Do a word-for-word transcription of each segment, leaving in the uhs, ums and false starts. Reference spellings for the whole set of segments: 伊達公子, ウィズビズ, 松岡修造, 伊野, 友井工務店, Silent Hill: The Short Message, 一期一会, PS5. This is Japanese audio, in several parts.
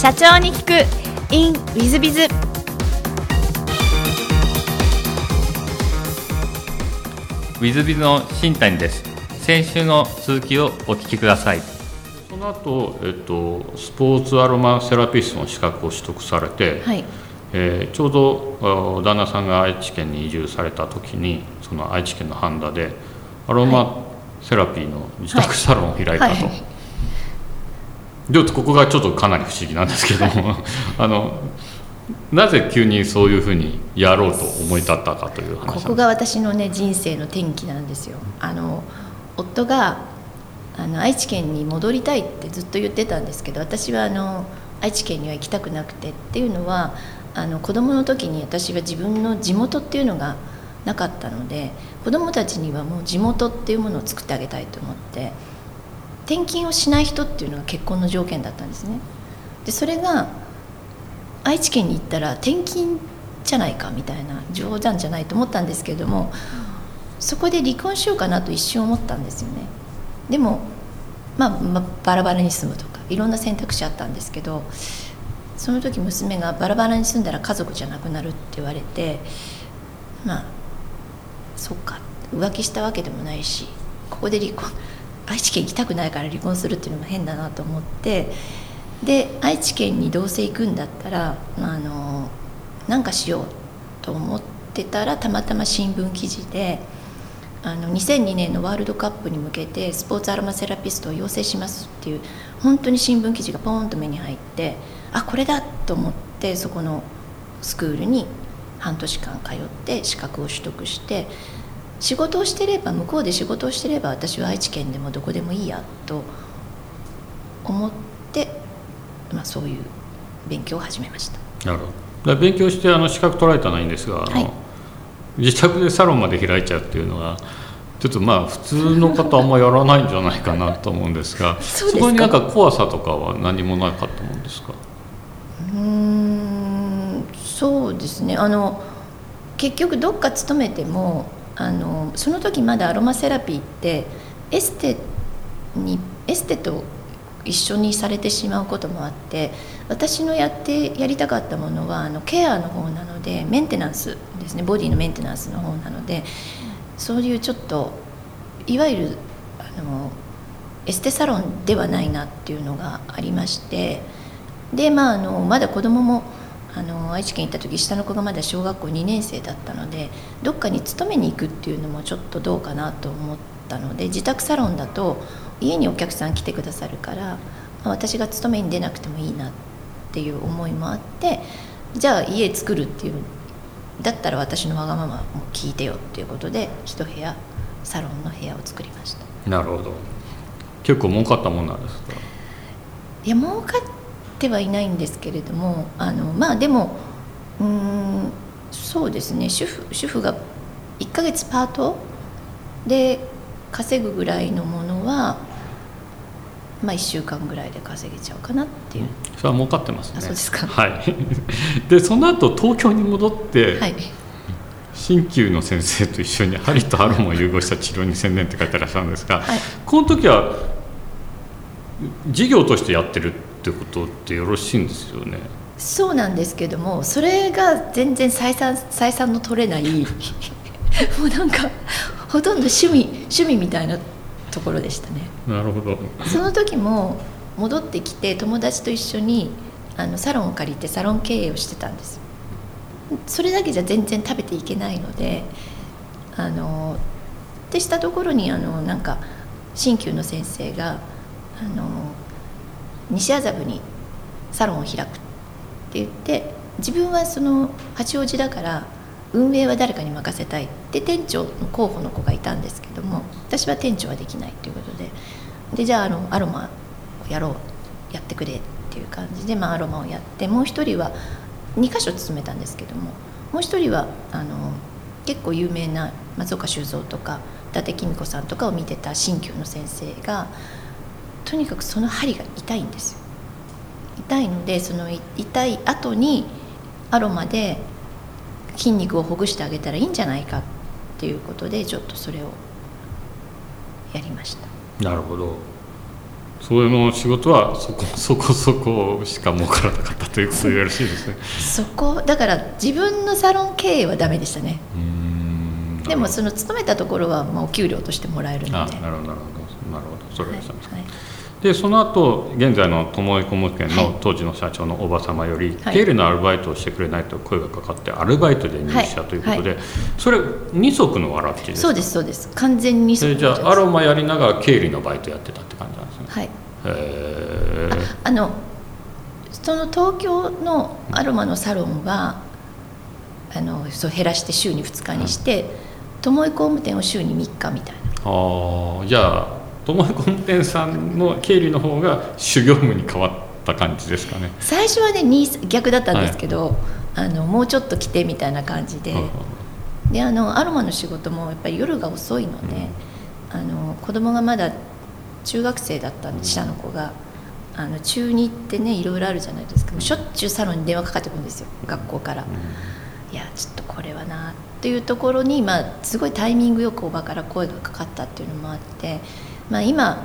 社長に聞く in ウィズビズ。ウィズビズの新谷です。先週の続きをお聞きください。その後、えっと、スポーツアロマセラピストの資格を取得されて、はい、えー、ちょうど旦那さんが愛知県に移住された時に、その愛知県の半田でアロマセラピーの自宅サロンを開いたと、はいはいはい。でここがちょっとかなり不思議なんですけどもあのなぜ急にそういうふうにやろうと思い立ったかという話なんです。ここが私の、ね、人生の転機なんですよ。あの夫があの愛知県に戻りたいってずっと言ってたんですけど、私はあの愛知県には行きたくなくて、っていうのはあの子どもの時に私は自分の地元っていうのがなかったので、子どもたちにはもう地元っていうものを作ってあげたいと思って、転勤をしない人っていうのが結婚の条件だったんですね。でそれが愛知県に行ったら転勤じゃないかみたいな、冗談じゃないと思ったんですけれども、そこで離婚しようかなと一瞬思ったんですよね。でも、まあまあ、バラバラに住むとかいろんな選択肢あったんですけど、その時娘がバラバラに住んだら家族じゃなくなるって言われて、まあそっか、浮気したわけでもないし、ここで離婚、愛知県行きたくないから離婚するっていうのも変だなと思って、で愛知県にどうせ行くんだったら、まあ、あのなんかしようと思ってたら、たまたま新聞記事であのにせんにねんのワールドカップに向けてスポーツアロマセラピストを養成しますっていう本当に新聞記事がポーンと目に入って、あこれだと思って、そこのスクールに半年間通って資格を取得して、仕事をしてれば、向こうで仕事をしてれば私は愛知県でもどこでもいいやと思って、まあ、そういう勉強を始めました。なるほど。勉強してあの資格取られたのはいいんですが、あの、はい、自宅でサロンまで開いちゃうっていうのはちょっとまあ普通の方あんまやらないんじゃないかなと思うんですがそ, ですそこになんか怖さとかは何もなかったもんですか？うーん、そうですね、あの結局どっか勤めても、あのその時まだアロマセラピーってエステにエステと一緒にされてしまうこともあって、私のやってやりたかったものはあのケアの方なので、メンテナンスですね、ボディのメンテナンスの方なので、そういうちょっといわゆるあのエステサロンではないなっていうのがありまして、で、まあ、あのまだ子供もあの愛知県行った時、下の子がまだ小学校にねん生だったので、どっかに勤めに行くっていうのもちょっとどうかなと思ったので、自宅サロンだと家にお客さん来てくださるから、私が勤めに出なくてもいいなっていう思いもあって、じゃあ家作るっていうだったら私のわがままも聞いてよっていうことで、一部屋サロンの部屋を作りました。なるほど。結構儲かったもんなんですか？いや、儲かっではいないんですけれども、あのまあでもうーん、そうですね、主婦、主婦がいっかげつパートで稼ぐぐらいのものは、まあ、いっしゅうかんぐらいで稼げちゃうかなっていう。それは儲かってますね。あ、そうですか、はい、でその後東京に戻って、はい、鍼灸の先生と一緒に針とアロマを融合した治療に専念って書いてらっしゃるんですが、はい、この時は事業としてやってるってことってよろしいんですよね？そうなんですけども、それが全然採算、採算の取れないもうなんかほとんど趣味、趣味みたいなところでしたね。なるほど。その時も戻ってきて友達と一緒にあのサロンを借りてサロン経営をしてたんです。それだけじゃ全然食べていけないので、あのってしたところにあのなんか鍼灸の先生があの西麻布にサロンを開くって言って、自分はその八王子だから運営は誰かに任せたいって店長の候補の子がいたんですけども、私は店長はできないということで、でじゃあ、 あのアロマをやろう、やってくれっていう感じで、まあ、アロマをやって、もう一人はにか所勤めたんですけども、もう一人はあの結構有名な松岡修造とか伊達公子さんとかを見てた鍼灸の先生が、とにかくその針が痛いんですよ。痛いので、その痛い後にアロマで筋肉をほぐしてあげたらいいんじゃないかっていうことで、ちょっとそれをやりました。なるほど。それの仕事はそこそこそこしか儲からなかったということを言うらしいですね。そこだから自分のサロン経営はダメでしたね。うーん、でもその勤めたところはまあお給料としてもらえるので。あ、なるほどなるほどなるほど、それはそうです、はいはい。でその後現在の友井工務店の当時の社長のおば様より、はい、経理のアルバイトをしてくれないと声がかかってアルバイトで入社ということで、はいはい、それ二足のわらじですか。そうですそうです、完全に二足のわらじです。じゃあアロマやりながら経理のバイトやってたって感じなんですね。はい、へー、あ、あのその東京のアロマのサロンは、うん、あのそう減らして週にふつかにして、うん、友井工務店を週にみっかみたいな。ああ、じゃあ友井工務店さんの経理の方が主業務に変わった感じですかね。最初はね逆だったんですけど、はい、あのもうちょっと来てみたいな感じで、うん、であのアロマの仕事もやっぱり夜が遅いので、うん、あの子供がまだ中学生だったんで、下の子があの中に行ってねいろいろあるじゃないですか。しょっちゅうサロンに電話かかってくるんですよ、学校から、うん、いやちょっとこれはなっていうところに、まあ、すごいタイミングよくおばから声がかかったっていうのもあって。まあ、今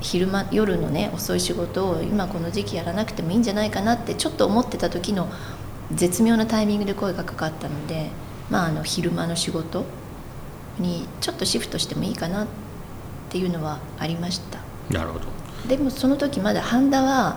昼間夜のね遅い仕事を今この時期やらなくてもいいんじゃないかなってちょっと思ってた時の絶妙なタイミングで声がかかったので、まあ、あの昼間の仕事にちょっとシフトしてもいいかなっていうのはありました。なるほど。でもその時まだ半田は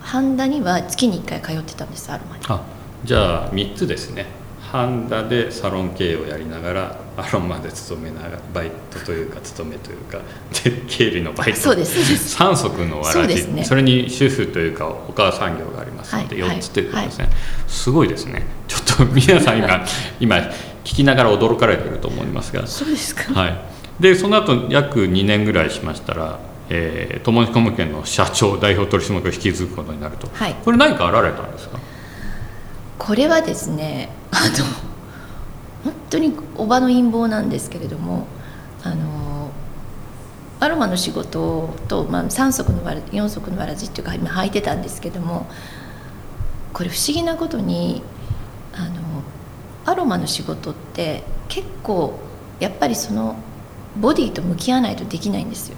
半田には月にいっかい通ってたんです、アロマに。あ、じゃあみっつですね。ハンダでサロン経営をやりながらアロマで勤めながらバイトというか勤めというかで経理のバイト、そうですそうです、三足のわらじ、 そ,、ね、それに主婦というかお母さん業がありますので、はい、よっつということですね、はい、すごいですね。ちょっと皆さん今今聞きながら驚かれていると思いますが、そうですか、はい、でその後約にねんぐらいしましたら、えー、友井工務店の社長代表取締役を引き継ぐことになると、はい、これ何かあられたんですか。これはですね、あの本当におばの陰謀なんですけれども、あのアロマの仕事と、まあ、さん足のわらじよん足のわらじっていうか今履いてたんですけども、これ不思議なことにあのアロマの仕事って結構やっぱりそのボディと向き合わないとできないんですよ。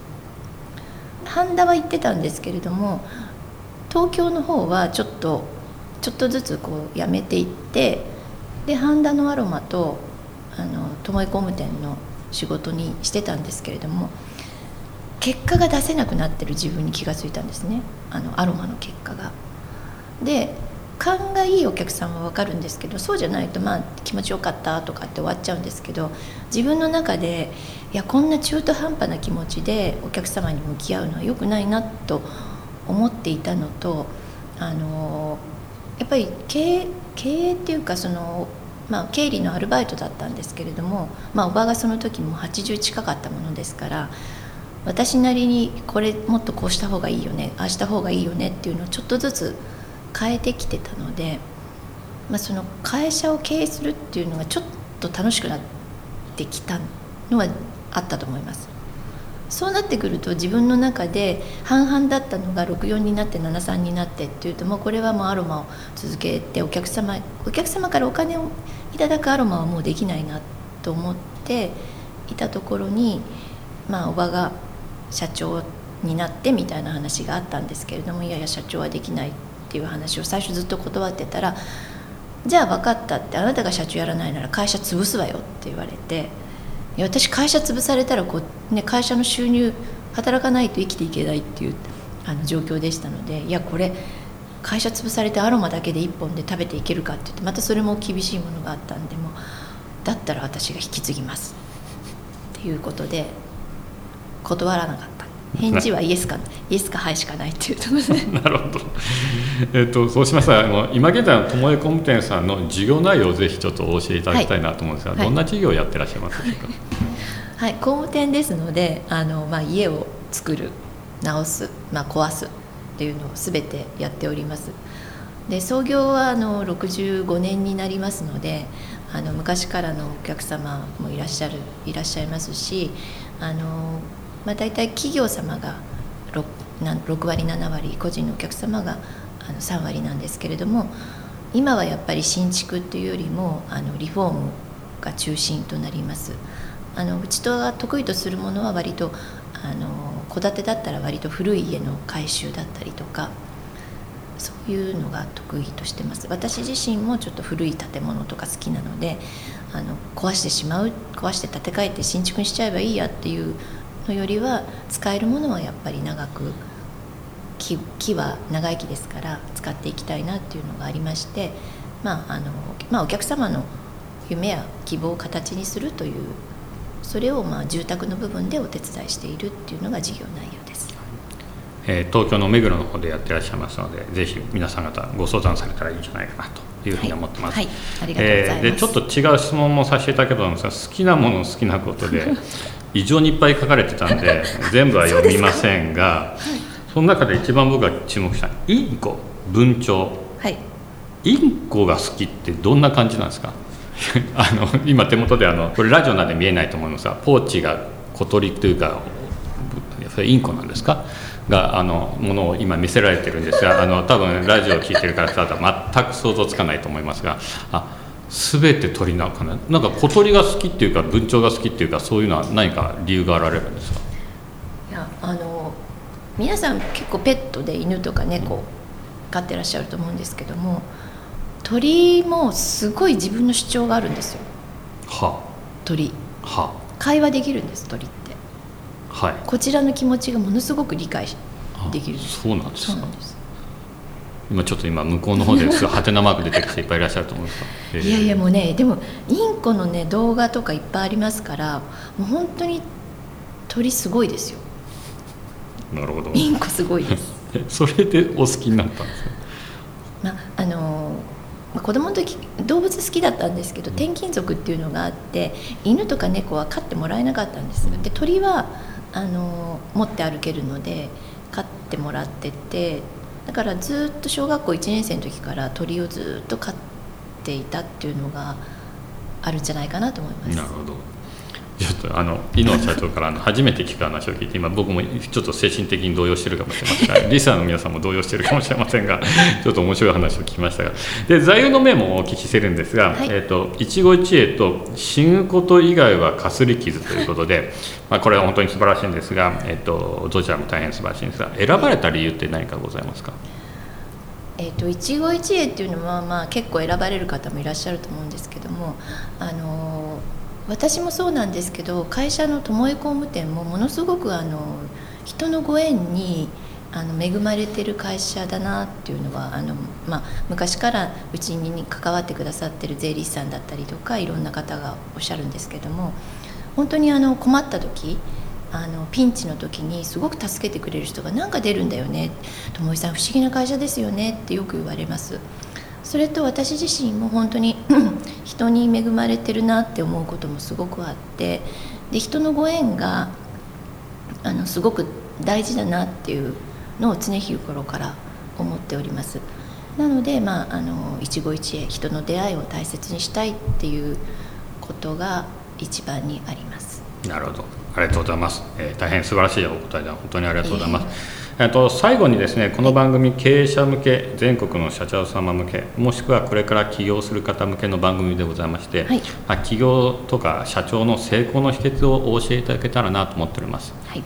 半田は行ってたんですけれども、東京の方はちょっとちょっとずつこうやめていって、で半田のアロマとあの友井工務店の仕事にしてたんですけれども、結果が出せなくなってる自分に気がついたんですね、あのアロマの結果が。で勘がいいお客さんは分かるんですけど、そうじゃないとまあ気持ちよかったとかって終わっちゃうんですけど、自分の中でいやこんな中途半端な気持ちでお客様に向き合うのは良くないなと思っていたのと、あのやっぱり経営、経営っていうかその、まあ、経理のアルバイトだったんですけれども、まあ、おばがその時もはちじゅう近かったものですから、私なりにこれもっとこうした方がいいよね、ああした方がいいよねっていうのをちょっとずつ変えてきてたので、まあ、その会社を経営するっていうのがちょっと楽しくなってきたのはあったと思います。そうなってくると自分の中で半々だったのがろくよんになってななさんになってっていうと、もうこれはもうアロマを続けてお客様お客様からお金をいただくアロマはもうできないなと思っていたところに、まあおばが社長になってみたいな話があったんですけれども、いやいや社長はできないっていう話を最初ずっと断ってたら、じゃあ分かったって、あなたが社長やらないなら会社潰すわよって言われて、いや私会社潰されたらこう、ね、会社の収入働かないと生きていけないっていうあの状況でしたので、いやこれ会社潰されてアロマだけで一本で食べていけるかって言って、またそれも厳しいものがあったんで、もうだったら私が引き継ぎますっていうことで断らなかった。返事はイエスかイエスかはいしかないっていうところですね。なるほど、えー、とそうしましたら、あの今現在の友井工務店さんの事業内容をぜひちょっとお教えいただきたいなと思うんですが、はい、どんな事業をやってらっしゃいますでしょうか。はい、はい、工務店ですので、あの、まあ、家を作る、直す、まあ、壊すっていうのを全てやっております。で創業はあのろくじゅうごねんになりますので、あの昔からのお客様もいらっしゃるいらっしゃいますし、あのまあ、大体企業様が 6, 6割なな割、個人のお客様があのさん割なんですけれども、今はやっぱり新築というよりもあのリフォームが中心となります。あのうちとは得意とするものは割とあの戸建てだったら割と古い家の改修だったりとか、そういうのが得意としてます。私自身もちょっと古い建物とか好きなので、あの壊してしまう壊して建て替えて新築にしちゃえばいいやっていうのよりは、使えるものはやっぱり長く、木、木は長生きですから使っていきたいなっていうのがありまして、まああの、まあ、お客様の夢や希望を形にするという、それをまあ住宅の部分でお手伝いしているっていうのが事業内容です。東京の目黒の方でやってらっしゃいますので、ぜひ皆さん方ご相談されたらいいんじゃないかなというふうに思ってます。はいはい、ありがとうございます。えー、でちょっと違う質問もさせていただけたんですが、好きなもの好きなことで異常にいっぱい書かれてたんで全部は読みませんが、 そ, その中で一番僕が注目したインコ文鳥、はい、インコが好きってどんな感じなんですか？あの今手元であのこれラジオなんで見えないと思いますが、ポーチが小鳥というかインコなんですかがあのものを今見せられてるんですが、あの多分ラジオを聞いてる方は全く想像つかないと思いますが、あ全て鳥なのかな、なんか小鳥が好きっていうか文鳥が好きっていうか、そういうのは何か理由があられるんですか？いやあの皆さん結構ペットで犬とか猫飼ってらっしゃると思うんですけども、鳥もすごい自分の主張があるんですよ。は鳥は会話できるんです。鳥って、はい、こちらの気持ちがものすごく理解できるんです。そうなんですか。そうなんです。今ちょっと今向こうの方ですがハテナマーク出てきていっぱいいらっしゃると思うんですか？えー、いやいやもうね、でもインコのね動画とかいっぱいありますから、もう本当に鳥すごいですよ。なるほど、インコすごいですそれでお好きになったんですか？まああのー子供の時動物好きだったんですけど、転勤族っていうのがあって、犬とか猫は飼ってもらえなかったんです。で鳥はあの持って歩けるので飼ってもらってて、だからずっと小学校いちねん生の時から鳥をずっと飼っていたっていうのがあるんじゃないかなと思います。なるほど。ちょっとあの井野社長からあの初めて聞く話を聞いて、今僕もちょっと精神的に動揺してるかもしれませんが、リスナーの皆さんも動揺してるかもしれませんが、ちょっと面白い話を聞きましたが、で座右の銘もお聞きしてるんですが、はい、えーと、一期一会と死ぬこと以外はかすり傷ということで、まあ、これは本当に素晴らしいんですが、えーと、どちらも大変素晴らしいんですが、選ばれた理由って何かございますか？えーと、一期一会っていうのは、まあ、結構選ばれる方もいらっしゃると思うんですけども、あのー私もそうなんですけど、会社のともえ工務店もものすごくあの人のご縁にあの恵まれてる会社だなっていうのは、あの、まあ、昔からうちに関わってくださってる税理士さんだったりとかいろんな方がおっしゃるんですけども、本当にあの困った時、あのピンチの時にすごく助けてくれる人がなんか出るんだよね、ともえさん不思議な会社ですよねってよく言われます。それと私自身も本当に人に恵まれてるなって思うこともすごくあって、で人のご縁があのすごく大事だなっていうのを常日頃から思っております。なので、まあ、あの一期一会、人の出会いを大切にしたいっていうことが一番にあります。なるほど、ありがとうございます。えー、大変素晴らしいお答えで本当にありがとうございます。えーあと最後にですね、この番組経営者向け、全国の社長様向け、もしくはこれから起業する方向けの番組でございまして、はい、起業とか社長の成功の秘訣をお教えいただけたらなと思っております。はい、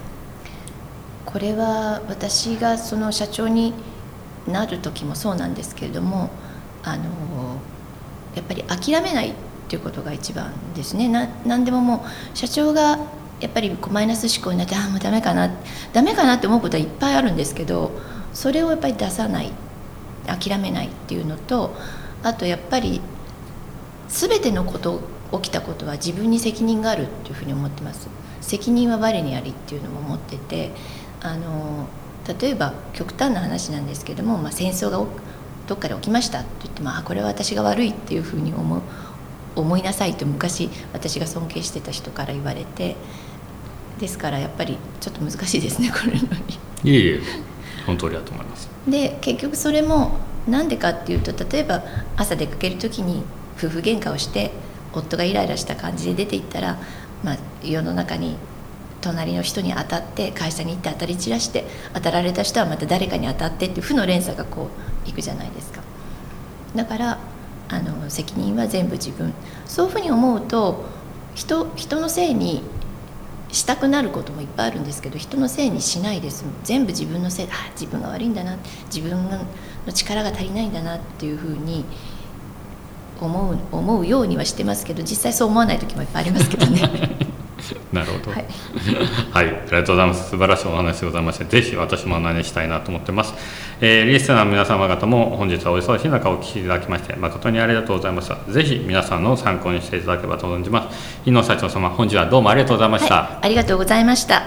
これは私がその社長になる時もそうなんですけれども、あのやっぱり諦めないっていうことが一番ですね。な何でももう社長がやっぱりマイナス思考になって、ああもうダメかなダメかなって思うことはいっぱいあるんですけど、それをやっぱり出さない、諦めないっていうのと、あとやっぱり全てのこと起きたことは自分に責任があるっていうふうに思ってます。責任は我にありっていうのも思ってて、あの例えば極端な話なんですけども、まあ、戦争がどっかで起きましたって言って、まあ、これは私が悪いっていうふうに思う思いなさいと昔私が尊敬してた人から言われて、ですからやっぱりちょっと難しいですねこれのに。いえいえ本当にだと思います。で結局それもなんでかっていうと、例えば朝出かける時に夫婦喧嘩をして夫がイライラした感じで出て行ったら、まあ、世の中に隣の人に当たって、会社に行って当たり散らして、当たられた人はまた誰かに当たってっていう負の連鎖がこういくじゃないですか。だからあの責任は全部自分、そういうふうに思うと 人, 人のせいにしたくなることもいっぱいあるんですけど、人のせいにしないです。全部自分のせい、あ、自分が悪いんだな、自分の力が足りないんだなっていうふうに思う、思うようにはしてますけど、実際そう思わない時もいっぱいありますけどね。なるほど、はいはい、ありがとうございます。素晴らしいお話でございまして、ぜひ私もお話したいなと思ってます。えー、リスナーの皆様方も本日はお忙しい中お聞きいただきまして誠にありがとうございました。ぜひ皆さんの参考にしていただければと存じます。伊野社長様、本日はどうもありがとうございました、はい、ありがとうございました。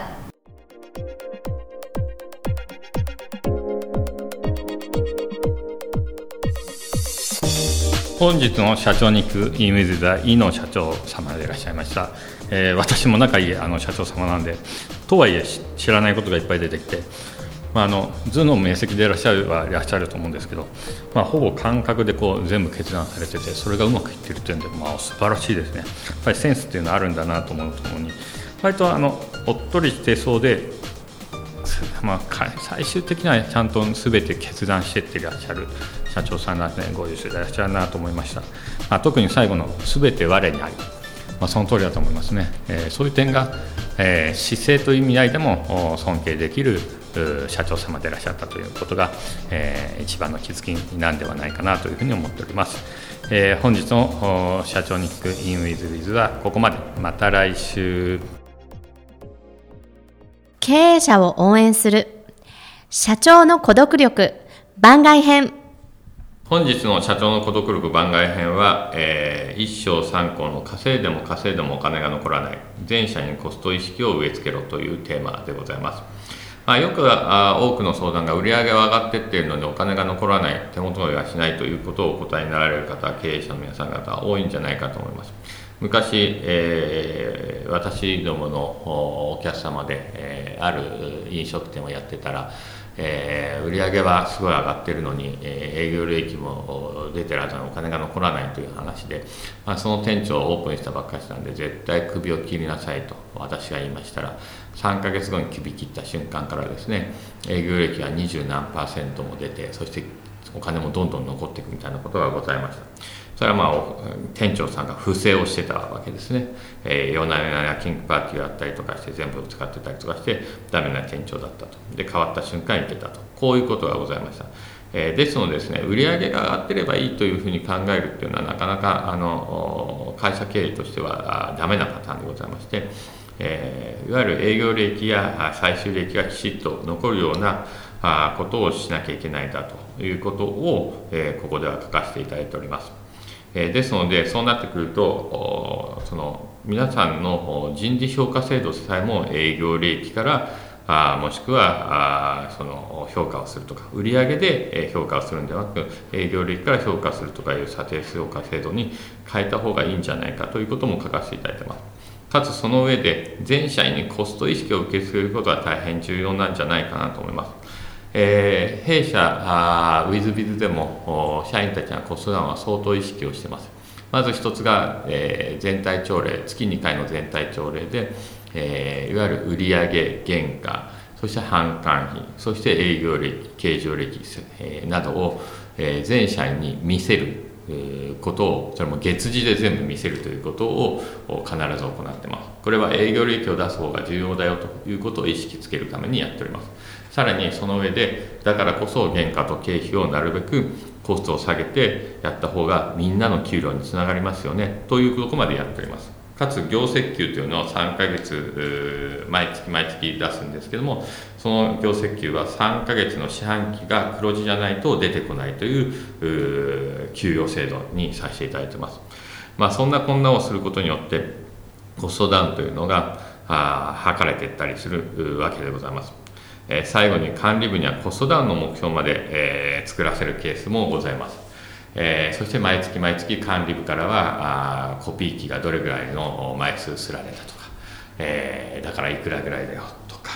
本日の社長に行くイームイズでは伊野社長様でいらっしゃいました。えー、私も仲いいあの社長様なんで、とはいえ知らないことがいっぱい出てきて、まあ、あの頭脳明晰でいらっしゃるはいらっしゃると思うんですけど、まあ、ほぼ感覚でこう全部決断されてて、それがうまくいってるっていうんで、まあ、素晴らしいですね。やっぱりセンスっていうのはあるんだなと思うとともに、割とあのおっとりしてそうで、まあ、最終的にはちゃんと全て決断してっていらっしゃる社長さんなんで、ご優秀でいらっしゃるなと思いました。まあ、特に最後の全て我にあり、まあ、その通りだと思いますね。えー、そういう点が、えー、姿勢という意味合いでも尊敬できる社長様でいらっしゃったということが、えー、一番の気づきなんではないかなというふうに思っております。えー、本日の社長に聞く In with with はここまで。また来週。経営者を応援する社長の孤独力番外編。本日の社長の孤独力番外編は、えー、一章三項の稼いでも稼いでもお金が残らない、全社にコスト意識を植え付けろというテーマでございます。まあ、よくあ多くの相談が、売り上げは上がってっているのにお金が残らない、手元のがしないということをお答えになられる方、経営者の皆さん方は多いんじゃないかと思います。昔、えー、私どものお客様で、えー、ある飲食店をやってたら、えー、売り上げはすごい上がってるのに、えー、営業利益も出てらずにお金が残らないという話で、まあ、その店長をオープンしたばっかりなんで、絶対首を切りなさいと私が言いましたら、さんかげつごに首切った瞬間からですね、営業利益がにじゅうなんパーセントも出て、そしてお金もどんどん残っていくみたいなことがございました。それは、まあ、店長さんが不正をしてたわけですね。えー、夜な夜な夜勤パーティーをやったりとかして、全部使ってたりとかして、ダメな店長だったと。で、変わった瞬間に出たと、こういうことがございました。えー、ですのでですね、売上が上がってればいいというふうに考えるっていうのは、なかなかあの会社経営としてはダメなパターンでございまして、えー、いわゆる営業利益や最終利益がきちっと残るようなことをしなきゃいけないんだということを、えー、ここでは書かせていただいております。えー、ですので、そうなってくると、その皆さんの人事評価制度さえも営業利益からあもしくはあその評価をするとか、売上で評価をするんではなく、営業利益から評価するとかいう査定評価制度に変えた方がいいんじゃないかということも書かせていただいてます。かつその上で、全社員にコスト意識を受け継ぐことは大変重要なんじゃないかなと思います。えー、弊社あウィズビズでも社員たちがコストダウンは相当意識をしています。まず一つが、えー、全体朝礼、月にかいの全体朝礼で、えー、いわゆる売上、原価、そして販管費、そして営業利益、経常利益、えー、などを、えー、全社員に見せることを、それも月次で全部見せるということを必ず行っています。これは営業利益を出す方が重要だよということを意識つけるためにやっております。さらにその上で、だからこそ原価と経費をなるべくコストを下げてやった方がみんなの給料につながりますよねというところまでやっております。かつ業績給というのをさんかげつ毎月毎月出すんですけども、その業績給はさんかげつの四半期が黒字じゃないと出てこないという給与制度にさせていただいています。まあ、そんなこんなをすることによってコストダウンというのが図れていったりするわけでございます。えー、最後に管理部にはコストダウンの目標まで、えー、作らせるケースもございます。えー、そして毎月毎月管理部からはあコピー機がどれぐらいの枚数刷られたとか、えー、だからいくらぐらいだよとか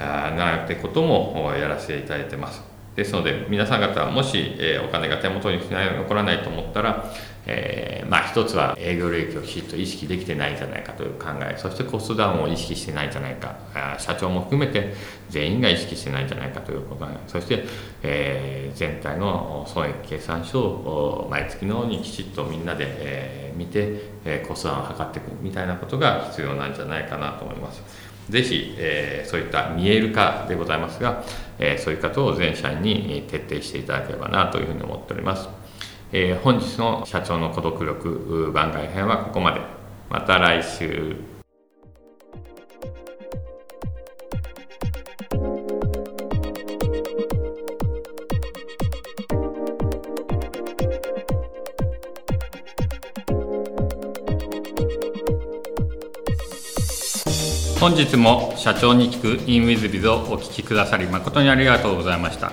あなんてこともやらせていただいてます。ですので、皆さん方もし、えー、お金が手元に残らないと思ったら、えーまあ、一つは営業利益をきちっと意識できてないんじゃないかという考え、そしてコストダウンを意識してないんじゃないか、社長も含めて全員が意識してないんじゃないかということ、そして、えー、全体の損益計算書を毎月のようにきちっとみんなで、えー、見て、えー、コストダウンを測っていくみたいなことが必要なんじゃないかなと思います。ぜひ、えー、そういった見える化でございますが、えー、そういうことを全社員に徹底していただければなというふうに思っております。えー、本日の社長の孤独力番外編はここまで。また来週。本日も社長に聞く インウィズビズ をお聞きくださり誠にありがとうございました。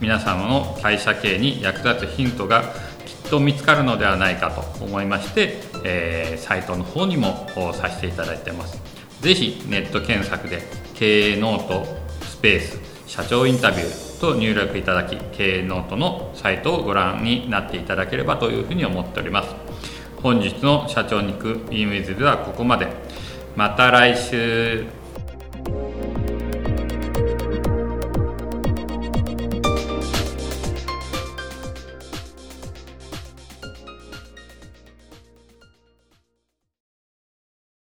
皆様の会社経営に役立つヒントがきっと見つかるのではないかと思いまして、えー、サイトの方にもさせていただいています。ぜひネット検索で経営ノートスペース社長インタビューと入力いただき、経営ノートのサイトをご覧になっていただければというふうに思っております。本日の社長に行くインウィズではここまで。また来週。